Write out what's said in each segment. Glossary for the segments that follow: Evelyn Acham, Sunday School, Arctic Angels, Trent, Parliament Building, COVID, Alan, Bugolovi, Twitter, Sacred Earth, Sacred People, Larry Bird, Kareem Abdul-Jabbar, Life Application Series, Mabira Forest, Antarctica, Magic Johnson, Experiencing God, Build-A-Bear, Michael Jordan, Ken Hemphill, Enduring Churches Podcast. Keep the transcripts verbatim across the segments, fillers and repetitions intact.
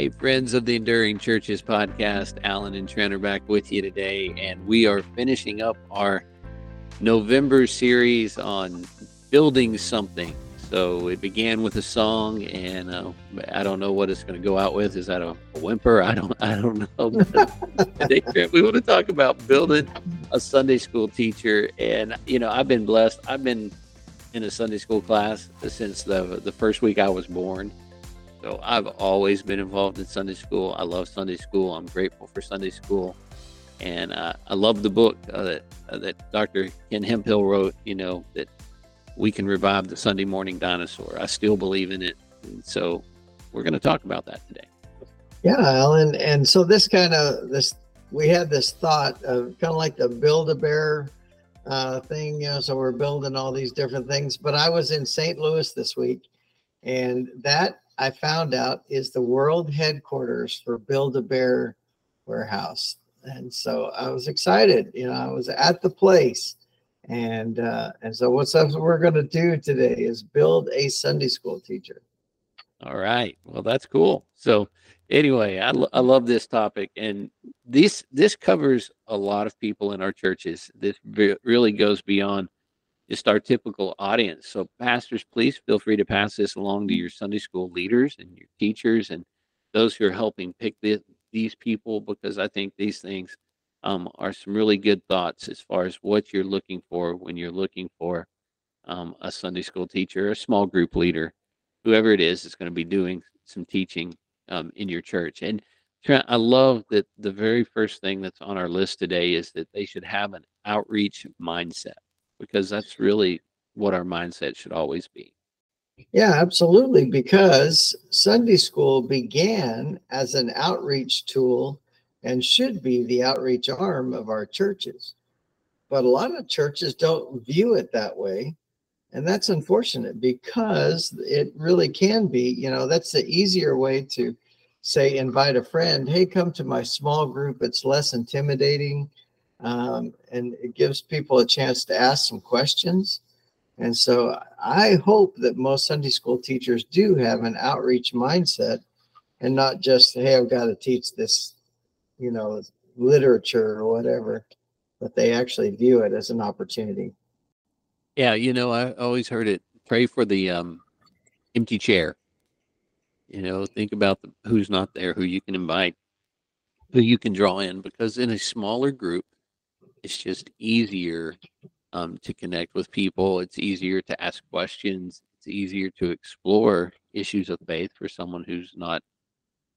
Hey, friends of the Enduring Churches podcast, Alan and Trent are back with you today, and we are finishing up our November series on building something. So it began with a song, and uh, I don't know what it's going to go out with. Is that a, a whimper? I don't, I don't know. But today, Trent, we want to talk about building a Sunday school teacher, and you know, I've been blessed. I've been in a Sunday school class since the the first week I was born. So I've always been involved in Sunday school. I love Sunday school. I'm grateful for Sunday school. And uh, I love the book uh, that uh, that Doctor Ken Hemphill wrote, you know, that we can revive the Sunday morning dinosaur. I still believe in it. And so we're going to talk about that today. Yeah, Alan. And so this kind of, this we had this thought of kind of like the Build-A-Bear uh, thing. You know, so we're building all these different things. But I was in Saint Louis this week, and that I found out is the world headquarters for Build-A-Bear warehouse. And so I was excited, you know, I was at the place. And, uh, and so what's up we're going to do today is build a Sunday school teacher. All right. Well, that's cool. So anyway, I, lo- I love this topic, and this, this covers a lot of people in our churches. This re- really goes beyond just our typical audience. So pastors, please feel free to pass this along to your Sunday school leaders and your teachers and those who are helping pick the, these people, because I think these things um, are some really good thoughts as far as what you're looking for when you're looking for um, a Sunday school teacher, a small group leader, whoever it is that's going to be doing some teaching um, in your church. And Trent, I love that the very first thing that's on our list today is that they should have an outreach mindset, because that's really what our mindset should always be. Yeah, absolutely. Because Sunday school began as an outreach tool and should be the outreach arm of our churches. But a lot of churches don't view it that way. And that's unfortunate, because it really can be, you know, that's the easier way to say, invite a friend, hey, come to my small group. It's less intimidating. Um, and it gives people a chance to ask some questions. And so I hope that most Sunday school teachers do have an outreach mindset, and not just, hey, I've got to teach this, you know, literature or whatever, but they actually view it as an opportunity. Yeah. You know, I always heard it, pray for the um, empty chair. You know, think about the, who's not there, who you can invite, who you can draw in, because in a smaller group, it's just easier um, to connect with people. It's easier to ask questions. It's easier to explore issues of faith for someone who's not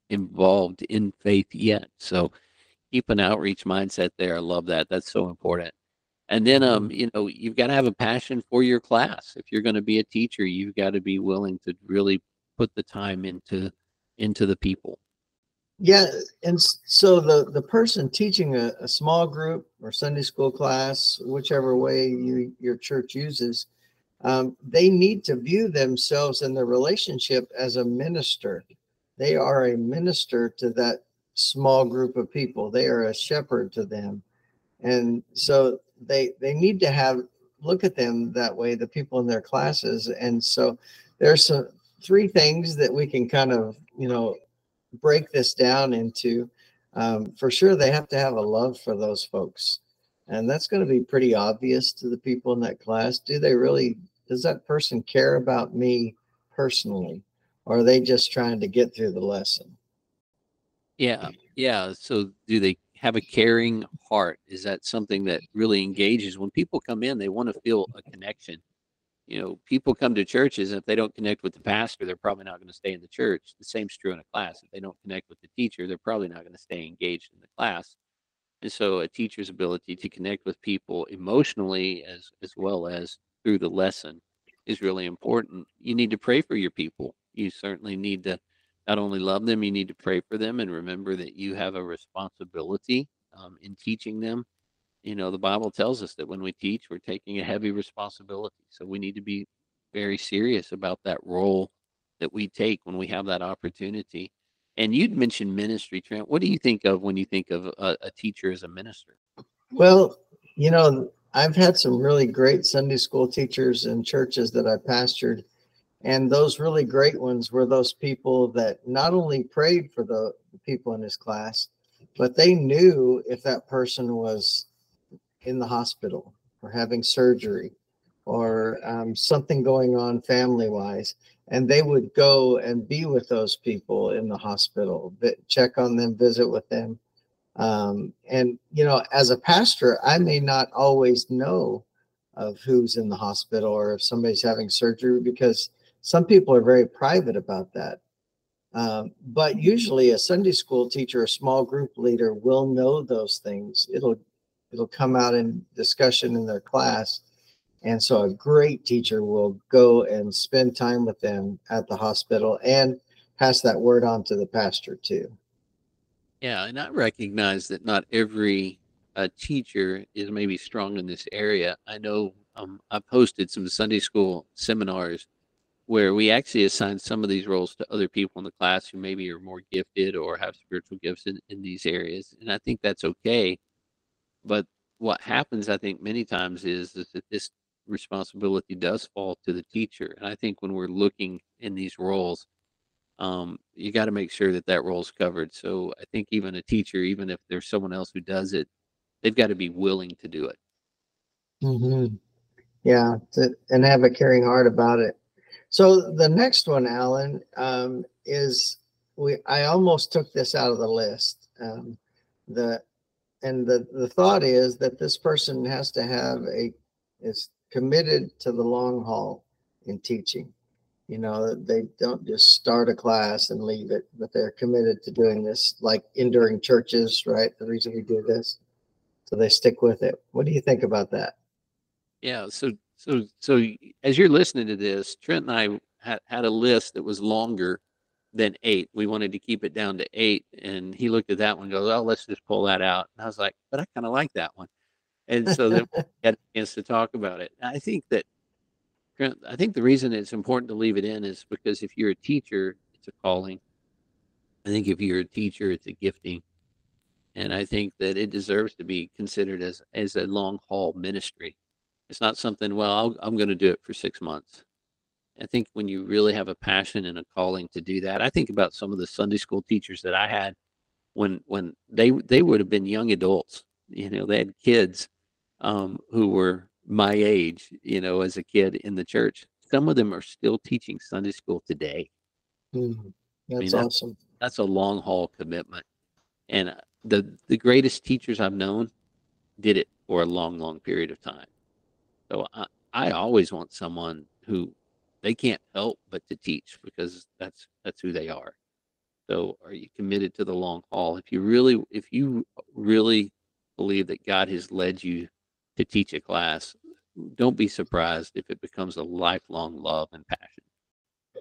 involved in faith yet. So keep an outreach mindset there. I love that. That's so important. And then, um, you know, you've got to have a passion for your class. If you're going to be a teacher, you've got to be willing to really put the time into, into the people. Yeah, and so the, the person teaching a, a small group or Sunday school class, whichever way you, your church uses, um, they need to view themselves and their relationship as a minister. They are a minister to that small group of people. They are a shepherd to them. And so they they need to have look at them that way, the people in their classes. And so there's some, three things that we can kind of, you know, break this down into. Um, for sure, they have to have a love for those folks, and that's going to be pretty obvious to the people in that class. Do they really, does that person care about me personally, or are they just trying to get through the lesson? Yeah, yeah. So do they have a caring heart? Is that something that really engages? When people come in, they want to feel a connection. You know, people come to churches, and if they don't connect with the pastor, they're probably not going to stay in the church. The same's true in a class. If they don't connect with the teacher, they're probably not going to stay engaged in the class. And so a teacher's ability to connect with people emotionally as as well as through the lesson is really important. You need to pray for your people. You certainly need to not only love them, you need to pray for them and remember that you have a responsibility um, in teaching them. You know, the Bible tells us that when we teach, we're taking a heavy responsibility. So we need to be very serious about that role that we take when we have that opportunity. And you'd mentioned ministry, Trent. What do you think of when you think of a, a teacher as a minister? Well, you know, I've had some really great Sunday school teachers in churches that I pastored. And those really great ones were those people that not only prayed for the people in his class, but they knew if that person was in the hospital or having surgery or um, something going on family-wise, and they would go and be with those people in the hospital, check on them, visit with them. Um, and, you know, as a pastor, I may not always know of who's in the hospital or if somebody's having surgery, because some people are very private about that. Um, but usually a Sunday school teacher, a small group leader will know those things. It'll it'll come out in discussion in their class. And so a great teacher will go and spend time with them at the hospital and pass that word on to the pastor too. Yeah, and I recognize that not every uh, teacher is maybe strong in this area. I know um, I posted some Sunday school seminars where we actually assign some of these roles to other people in the class who maybe are more gifted or have spiritual gifts in, in these areas. And I think that's okay. But what happens, I think, many times is, is that this responsibility does fall to the teacher. And I think when we're looking in these roles, um, you got to make sure that that role's covered. So I think even a teacher, even if there's someone else who does it, they've got to be willing to do it. Mm-hmm. Yeah, to, and have a caring heart about it. So the next one, Alan, um, is we. I almost took this out of the list. Um, the and the, the thought is that this person has to have a is committed to the long haul in teaching. You know, they don't just start a class and leave it, but they're committed to doing this, like Enduring Churches, right? The reason we do this, so they stick with it. What do you think about that? Yeah. So. So, so as you're listening to this, Trent and I had, had a list that was longer than eight. We wanted to keep it down to eight. And he looked at that one and goes, oh, let's just pull that out. And I was like, but I kind of like that one. And so then we had a chance to talk about it. I think that, Trent, I think the reason it's important to leave it in is because if you're a teacher, it's a calling. I think if you're a teacher, it's a gifting. And I think that it deserves to be considered as, as a long haul ministry. It's not something, well, I'll, I'm going to do it for six months. I think when you really have a passion and a calling to do that, I think about some of the Sunday school teachers that I had when when they they would have been young adults. You know, they had kids um, who were my age, you know, as a kid in the church. Some of them are still teaching Sunday school today. Mm-hmm. That's I mean, that, awesome. That's a long haul commitment. And the the greatest teachers I've known did it for a long, long period of time. So I, I always want someone who they can't help but to teach, because that's that's who they are. So are you committed to the long haul? If you really, if you really believe that God has led you to teach a class, don't be surprised if it becomes a lifelong love and passion.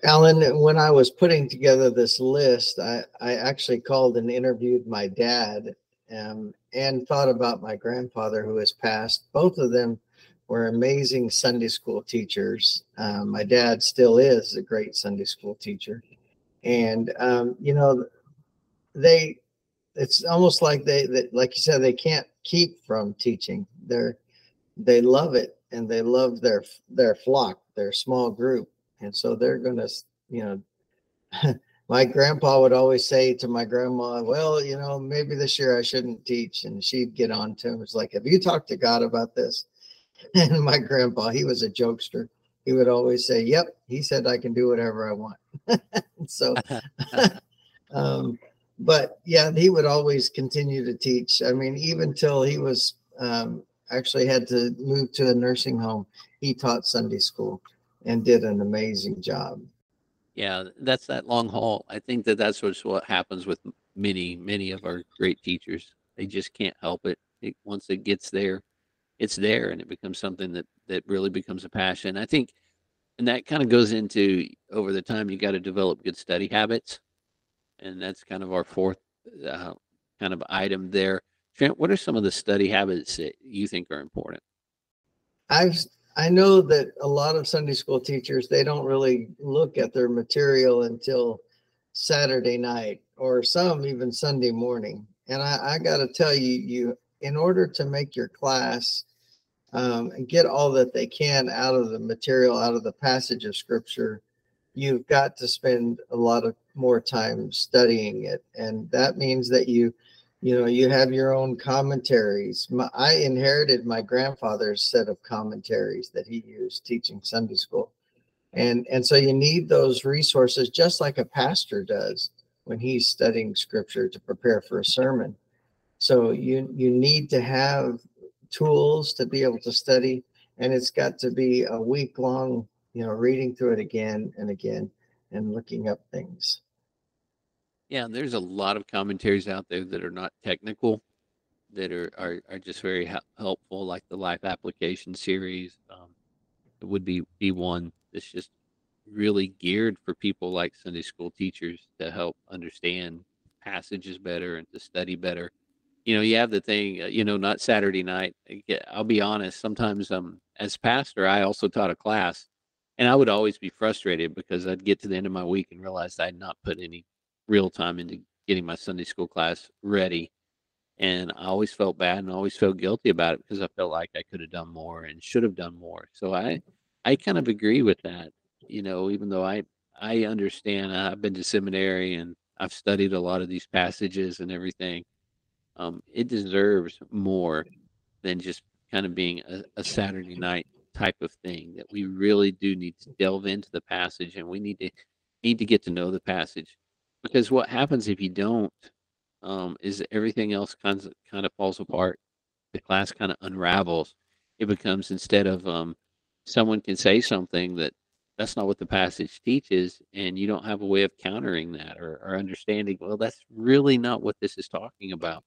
Alan, when I was putting together this list, I, I actually called and interviewed my dad um, and thought about my grandfather who has passed. Both of them were amazing Sunday school teachers. Um, my dad still is a great Sunday school teacher. And, um, you know, they, it's almost like they, they, like you said, they can't keep from teaching. They're, they love it, and they love their, their flock, their small group. And so they're going to, you know, my grandpa would always say to my grandma, well, you know, maybe this year I shouldn't teach. And she'd get on to him. It's like, have you talked to God about this? And my grandpa, he was a jokester. He would always say, yep, he said I can do whatever I want. So, um, but yeah, he would always continue to teach. I mean, even till he was um, actually had to move to a nursing home, he taught Sunday school and did an amazing job. Yeah, that's that long haul. I think that that's what's what happens with many, many of our great teachers. They just can't help it. it once it gets there, it's there, and it becomes something that, that really becomes a passion. I think, and that kind of goes into over the time, you got to develop good study habits. And that's kind of our fourth uh, kind of item there. Trent, what are some of the study habits that you think are important? I've, I know that a lot of Sunday school teachers, they don't really look at their material until Saturday night, or some even Sunday morning. And I, I got to tell you, you, in order to make your class Um, and get all that they can out of the material, out of the passage of scripture, you've got to spend a lot of more time studying it. And that means that you, you know, you have your own commentaries. My, I inherited my grandfather's set of commentaries that he used teaching Sunday school. And, and so you need those resources, just like a pastor does when he's studying scripture to prepare for a sermon. So you, you need to have tools to be able to study, and it's got to be a week long, you know, reading through it again and again and looking up things. Yeah, there's a lot of commentaries out there that are not technical, that are, are, are just very helpful, like the Life Application Series. Um, it would be, be one that's just really geared for people like Sunday school teachers to help understand passages better and to study better. You know, you have the thing, you know, not Saturday night. I'll be honest, sometimes um, as pastor, I also taught a class, and I would always be frustrated because I'd get to the end of my week and realize I had not put any real time into getting my Sunday school class ready. And I always felt bad and always felt guilty about it because I felt like I could have done more and should have done more. So I, I kind of agree with that, you know, even though I, I understand I've been to seminary and I've studied a lot of these passages and everything. Um, it deserves more than just kind of being a, a Saturday night type of thing, that we really do need to delve into the passage, and we need to need to get to know the passage, because what happens if you don't um, is everything else kind of, kind of falls apart. The class kind of unravels. It becomes, instead of um, someone can say something that that's not what the passage teaches, and you don't have a way of countering that or, or understanding, well, that's really not what this is talking about.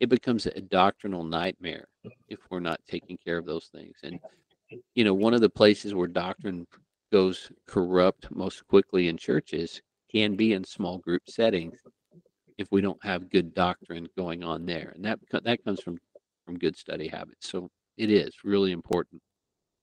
It becomes a doctrinal nightmare if we're not taking care of those things. And, you know, one of the places where doctrine goes corrupt most quickly in churches can be in small group settings if we don't have good doctrine going on there. And that that comes from, from good study habits. So it is really important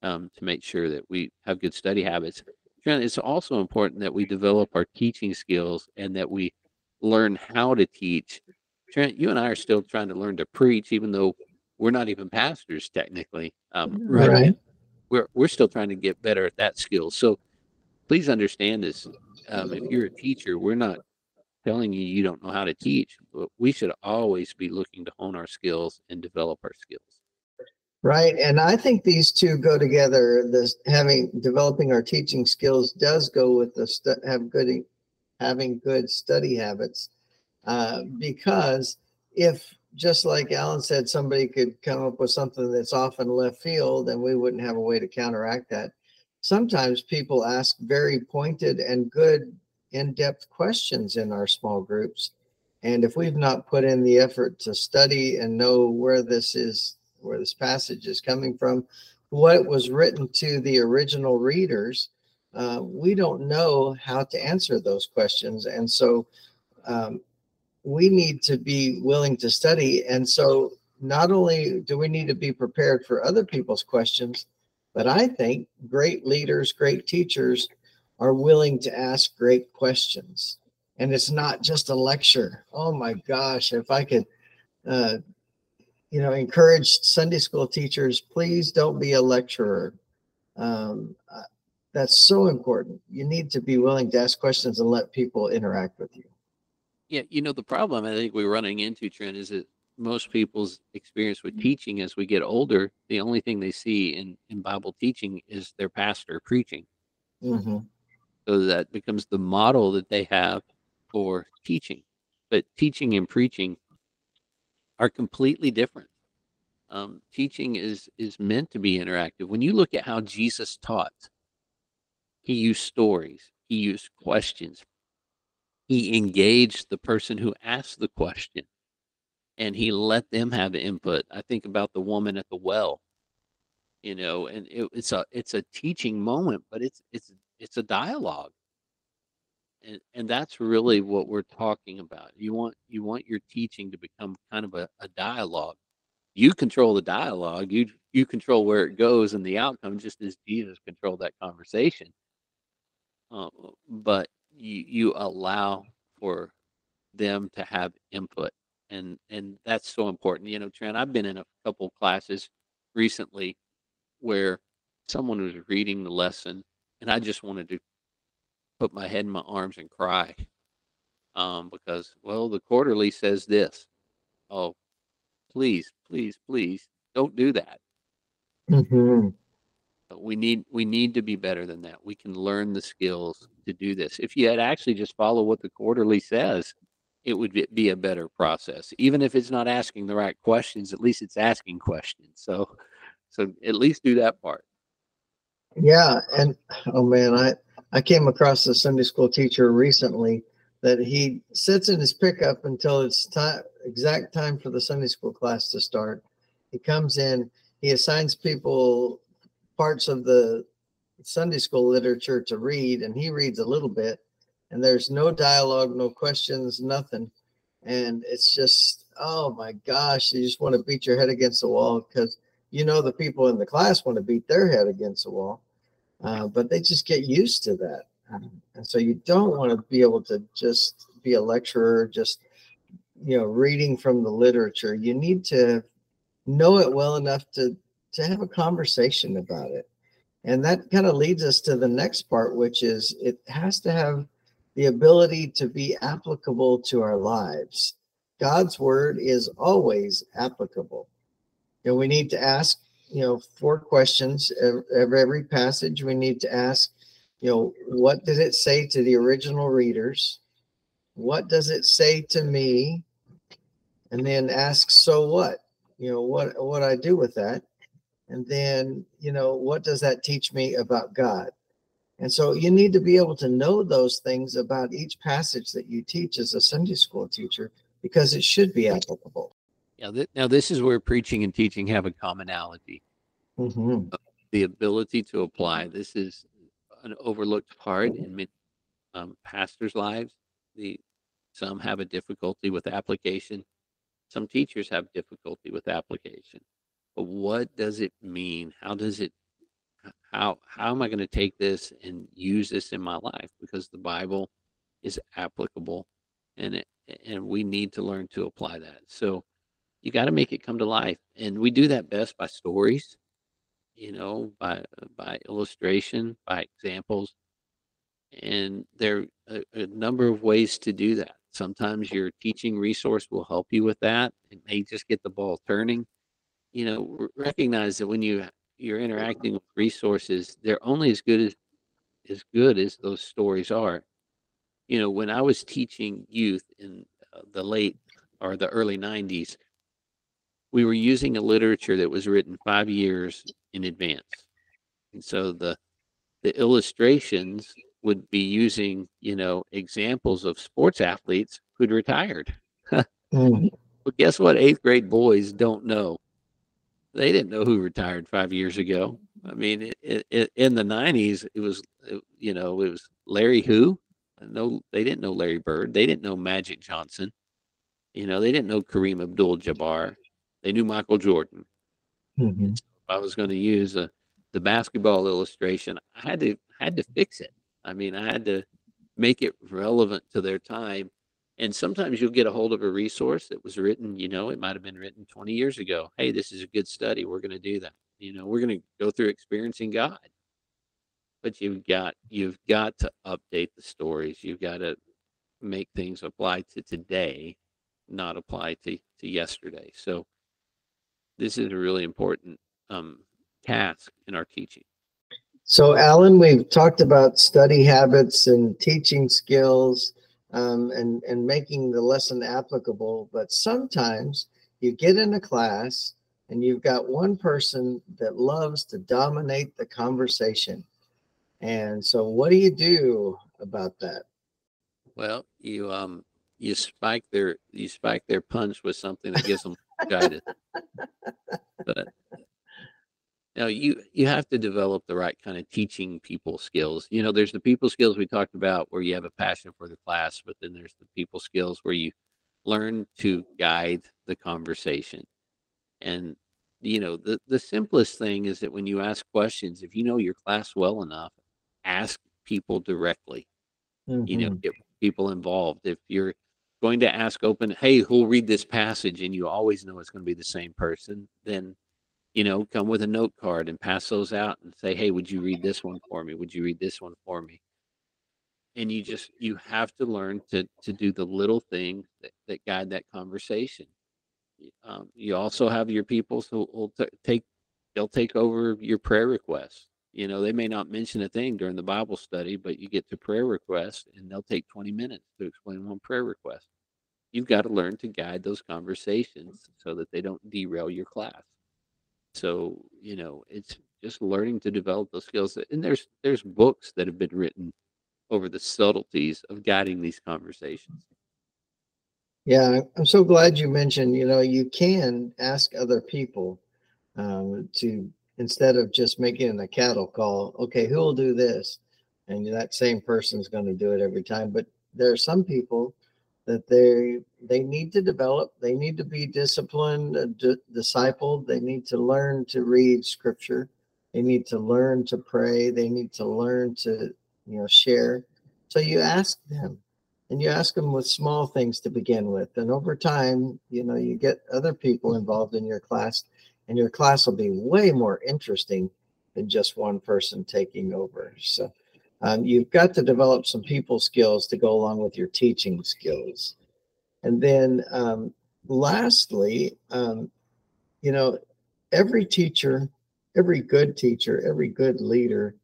um, to make sure that we have good study habits. It's also important that we develop our teaching skills and that we learn how to teach. Trent, you and I are still trying to learn to preach, even though we're not even pastors technically. Um, right. right. We're we're still trying to get better at that skill. So please understand this. Um, if you're a teacher, we're not telling you you don't know how to teach, but we should always be looking to hone our skills and develop our skills. Right. And I think these two go together. This having developing our teaching skills does go with the stu- have good having good study habits. Uh, because if, just like Alan said, somebody could come up with something that's off in left field and we wouldn't have a way to counteract that. Sometimes people ask very pointed and good in-depth questions in our small groups. And if we've not put in the effort to study and know where this is, where this passage is coming from, what was written to the original readers, uh, we don't know how to answer those questions. And so, um, we need to be willing to study. And so not only do we need to be prepared for other people's questions, but I think great leaders, great teachers are willing to ask great questions. And it's not just a lecture. Oh my gosh, if I could, uh, you know, encourage Sunday school teachers, please don't be a lecturer. Um, that's so important. You need to be willing to ask questions and let people interact with you. Yeah, you know, the problem I think we're running into, Trent, is that most people's experience with teaching as we get older, the only thing they see in, in Bible teaching is their pastor preaching. Mm-hmm. So that becomes the model that they have for teaching. But teaching and preaching are completely different. Um, teaching is, is meant to be interactive. When you look at how Jesus taught, he used stories, he used questions. He engaged the person who asked the question, and he let them have input. I think about the woman at the well, you know, and it, it's a it's a teaching moment, but it's it's it's a dialogue, and and that's really what we're talking about. You want you want your teaching to become kind of a, a dialogue. You control the dialogue. You you control where it goes and the outcome, just as Jesus controlled that conversation. Uh, but You, you allow for them to have input, and and that's so important. You know, Trent, I've been in a couple classes recently where someone was reading the lesson, and I just wanted to put my head in my arms and cry. Um, because, well, the quarterly says this. Oh, please, please, please don't do that. Mm-hmm. But we need, we need to be better than that. We can learn the skills to do this. If you had actually just follow what the quarterly says, it would be a better process. Even if it's not asking the right questions, at least it's asking questions. So, so at least do that part. Yeah. And oh man, I, I came across a Sunday school teacher recently that he sits in his pickup until it's time, exact time for the Sunday school class to start. He comes in, he assigns people parts of the Sunday school literature to read, and he reads a little bit, and there's no dialogue, no questions, nothing. And it's just, oh my gosh, you just want to beat your head against the wall, because you know the people in the class want to beat their head against the wall, uh, but they just get used to that. And so you don't want to be able to just be a lecturer, just, you know, reading from the literature. You need to know it well enough to, to have a conversation about it. And that kind of leads us to the next part, which is it has to have the ability to be applicable to our lives. God's word is always applicable. And we need to ask, you know, four questions of every passage. We need to ask, you know, what did it say to the original readers? What does it say to me? And then ask, so what? You know, what what I do with that? And then, you know, what does that teach me about God? And so you need to be able to know those things about each passage that you teach as a Sunday school teacher, because it should be applicable. Yeah. Th- now, this is where preaching and teaching have a commonality. Mm-hmm. The ability to apply. This is an overlooked part in many, um, pastors' lives. The some have a difficulty with application. Some teachers have difficulty with application. But what does it mean? How does it? How how am I going to take this and use this in my life? Because the Bible is applicable, and it, and we need to learn to apply that. So you got to make it come to life, and we do that best by stories. You know, by by illustration, by examples. And there are a, a number of ways to do that. Sometimes your teaching resource will help you with that. It may just get the ball turning. You know, recognize that when you, you're interacting with resources, they're only as good as, as good as those stories are. You know, when I was teaching youth in the late or the early nineties, we were using a literature that was written five years in advance. And so the the illustrations would be using, you know, examples of sports athletes who'd retired. Mm. Well, guess what? Eighth grade boys don't know. They didn't know who retired five years ago. I mean, it, it, it, in the nineties, it was, it, you know, it was Larry who? No, they didn't know Larry Bird. They didn't know Magic Johnson. You know, they didn't know Kareem Abdul-Jabbar. They knew Michael Jordan. Mm-hmm. If I was going to use a, the basketball illustration, I had to had to fix it. I mean, I had to make it relevant to their time. And sometimes you'll get a hold of a resource that was written, you know, it might have been written twenty years ago. Hey, this is a good study. We're going to do that. You know, we're going to go through Experiencing God. But you've got you've got to update the stories. You've got to make things apply to today, not apply to, to yesterday. So this is a really important um, task in our teaching. So, Alan, we've talked about study habits and teaching skills um, and, and making the lesson applicable. But sometimes you get in a class and you've got one person that loves to dominate the conversation. And so what do you do about that? Well, you um, you spike their you spike their punch with something that gives them guidance. But now you you have to develop the right kind of teaching people skills. You know, there's the people skills we talked about where you have a passion for the class, but then there's the people skills where you learn to guide the conversation. And you know, the the simplest thing is that when you ask questions, if you know your class well enough, ask people directly. Mm-hmm. You know, get people involved. If you're going to ask open, hey, who'll read this passage? And you always know it's going to be the same person. Then, you know, come with a note card and pass those out and say, hey, would you read this one for me? Would you read this one for me? And you just, you have to learn to to do the little things that, that guide that conversation. Um, you also have your people who will t- take, they'll take over your prayer requests. You know, they may not mention a thing during the Bible study, but you get to prayer requests and they'll take twenty minutes to explain one prayer request. You've got to learn to guide those conversations so that they don't derail your class. So, you know, it's just learning to develop those skills. And there's, there's books that have been written over the subtleties of guiding these conversations. Yeah, I'm so glad you mentioned, you know, you can ask other people um, to, instead of just making a cattle call, okay, who will do this? And that same person's going to do it every time. But there are some people that they they need to develop. They need to be disciplined, uh, d- discipled. They need to learn to read scripture. They need to learn to pray. They need to learn to, you know, share. So you ask them. And you ask them with small things to begin with. And over time, you know, you get other people involved in your class, and your class will be way more interesting than just one person taking over. So um, you've got to develop some people skills to go along with your teaching skills. And then um, lastly, um, you know, every teacher, every good teacher, every good leader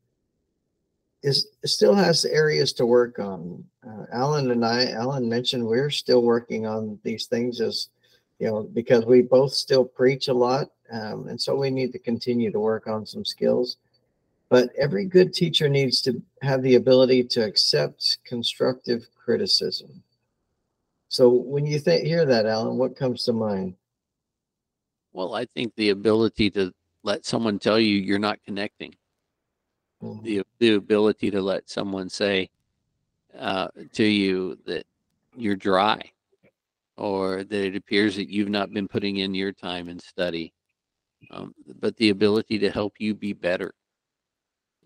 is still has areas to work on. Uh, Alan and I, Alan mentioned we're still working on these things as, you know, because we both still preach a lot. Um, and so we need to continue to work on some skills. But every good teacher needs to have the ability to accept constructive criticism. So when you th- hear that, Alan, what comes to mind? Well, I think the ability to let someone tell you you're not connecting. The, the ability to let someone say uh, to you that you're dry, or that it appears that you've not been putting in your time and study, um, but the ability to help you be better.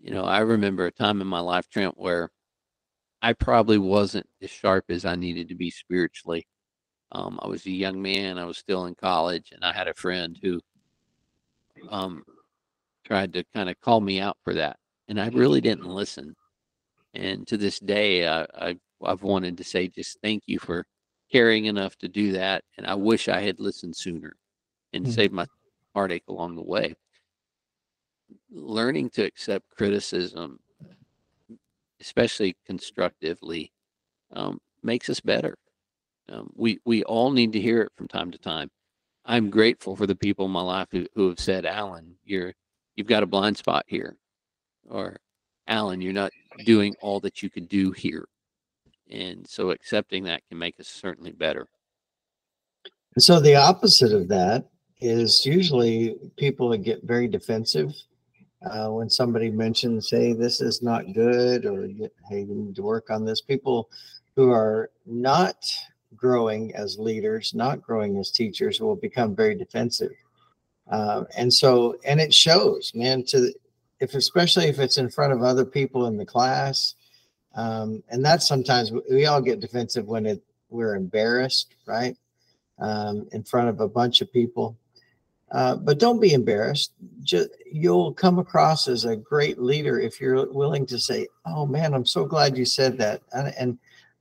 You know, I remember a time in my life, Trent, where I probably wasn't as sharp as I needed to be spiritually. Um, I was a young man. I was still in college, and I had a friend who um, tried to kind of call me out for that. And I really didn't listen. And to this day, I, I, I've wanted to say, just thank you for caring enough to do that. And I wish I had listened sooner and mm-hmm. saved my heartache along the way. Learning to accept criticism, especially constructively, um, makes us better. Um, we, we all need to hear it from time to time. I'm grateful for the people in my life who, who have said, Alan, you're, you've got a blind spot here. Or, Alan, you're not doing all that you could do here. And so accepting that can make us certainly better. And so the opposite of that is usually people get very defensive uh, when somebody mentions, hey, this is not good, or hey, we need to work on this. People who are not growing as leaders, not growing as teachers, will become very defensive. Uh, and so, and it shows, man, to the, If especially if it's in front of other people in the class, um, and that's sometimes we all get defensive when it, we're embarrassed, right, um, in front of a bunch of people. Uh, but don't be embarrassed. Just, you'll come across as a great leader if you're willing to say, oh, man, I'm so glad you said that. And, and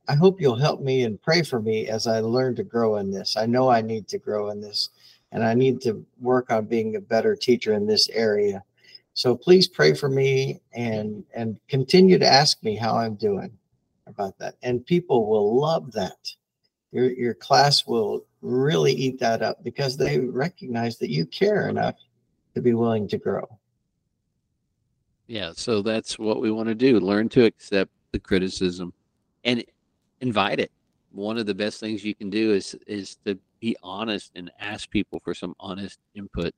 I hope you'll help me and pray for me as I learn to grow in this. I know I need to grow in this, and I need to work on being a better teacher in this area. So please pray for me and and continue to ask me how I'm doing about that. And people will love that. Your your class will really eat that up because they recognize that you care enough to be willing to grow. Yeah, so that's what we want to do. Learn to accept the criticism and invite it. One of the best things you can do is is to be honest and ask people for some honest input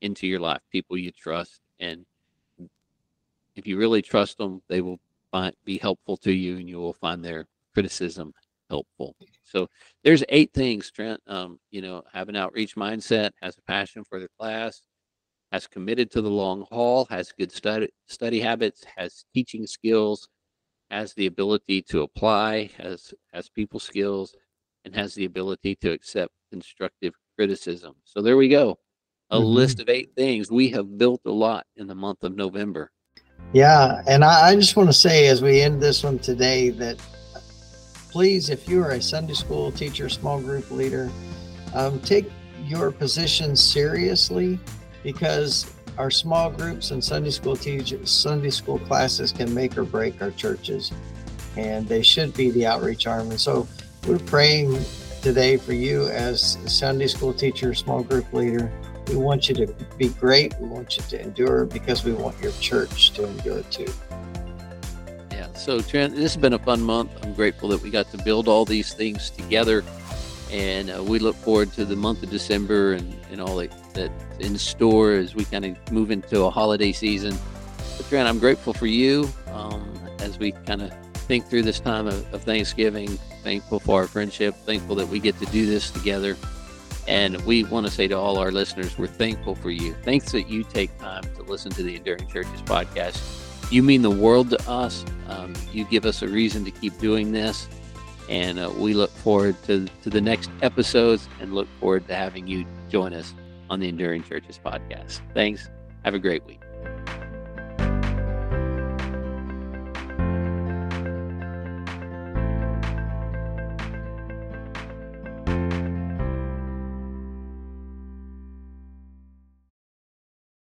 into your life, people you trust. And if you really trust them, they will find, be helpful to you, and you will find their criticism helpful. So there's eight things, Trent. Um, you know, have an outreach mindset, has a passion for the class, has committed to the long haul, has good study, study habits, has teaching skills, has the ability to apply, has, has people skills, and has the ability to accept constructive criticism. So there we go. A list of eight things. We have built a lot in the month of November. Yeah. And I, I just want to say, as we end this one today, that please, if you are a Sunday school teacher, small group leader, um, take your position seriously, because our small groups and Sunday school teachers, Sunday school classes can make or break our churches, and they should be the outreach arm. And so we're praying today for you as a Sunday school teacher, small group leader. We want you to be great. We want you to endure, because we want your church to endure too. Yeah. So Trent, this has been a fun month. I'm grateful that we got to build all these things together, and uh, we look forward to the month of December and, and all that, that's in store as we kind of move into a holiday season. But Trent, I'm grateful for you um, as we kind of think through this time of, of Thanksgiving. Thankful for our friendship, thankful that we get to do this together. And we want to say to all our listeners, we're thankful for you. Thanks that you take time to listen to the Enduring Churches podcast. You mean the world to us. Um, you give us a reason to keep doing this. And uh, we look forward to, to the next episodes, and look forward to having you join us on the Enduring Churches podcast. Thanks. Have a great week.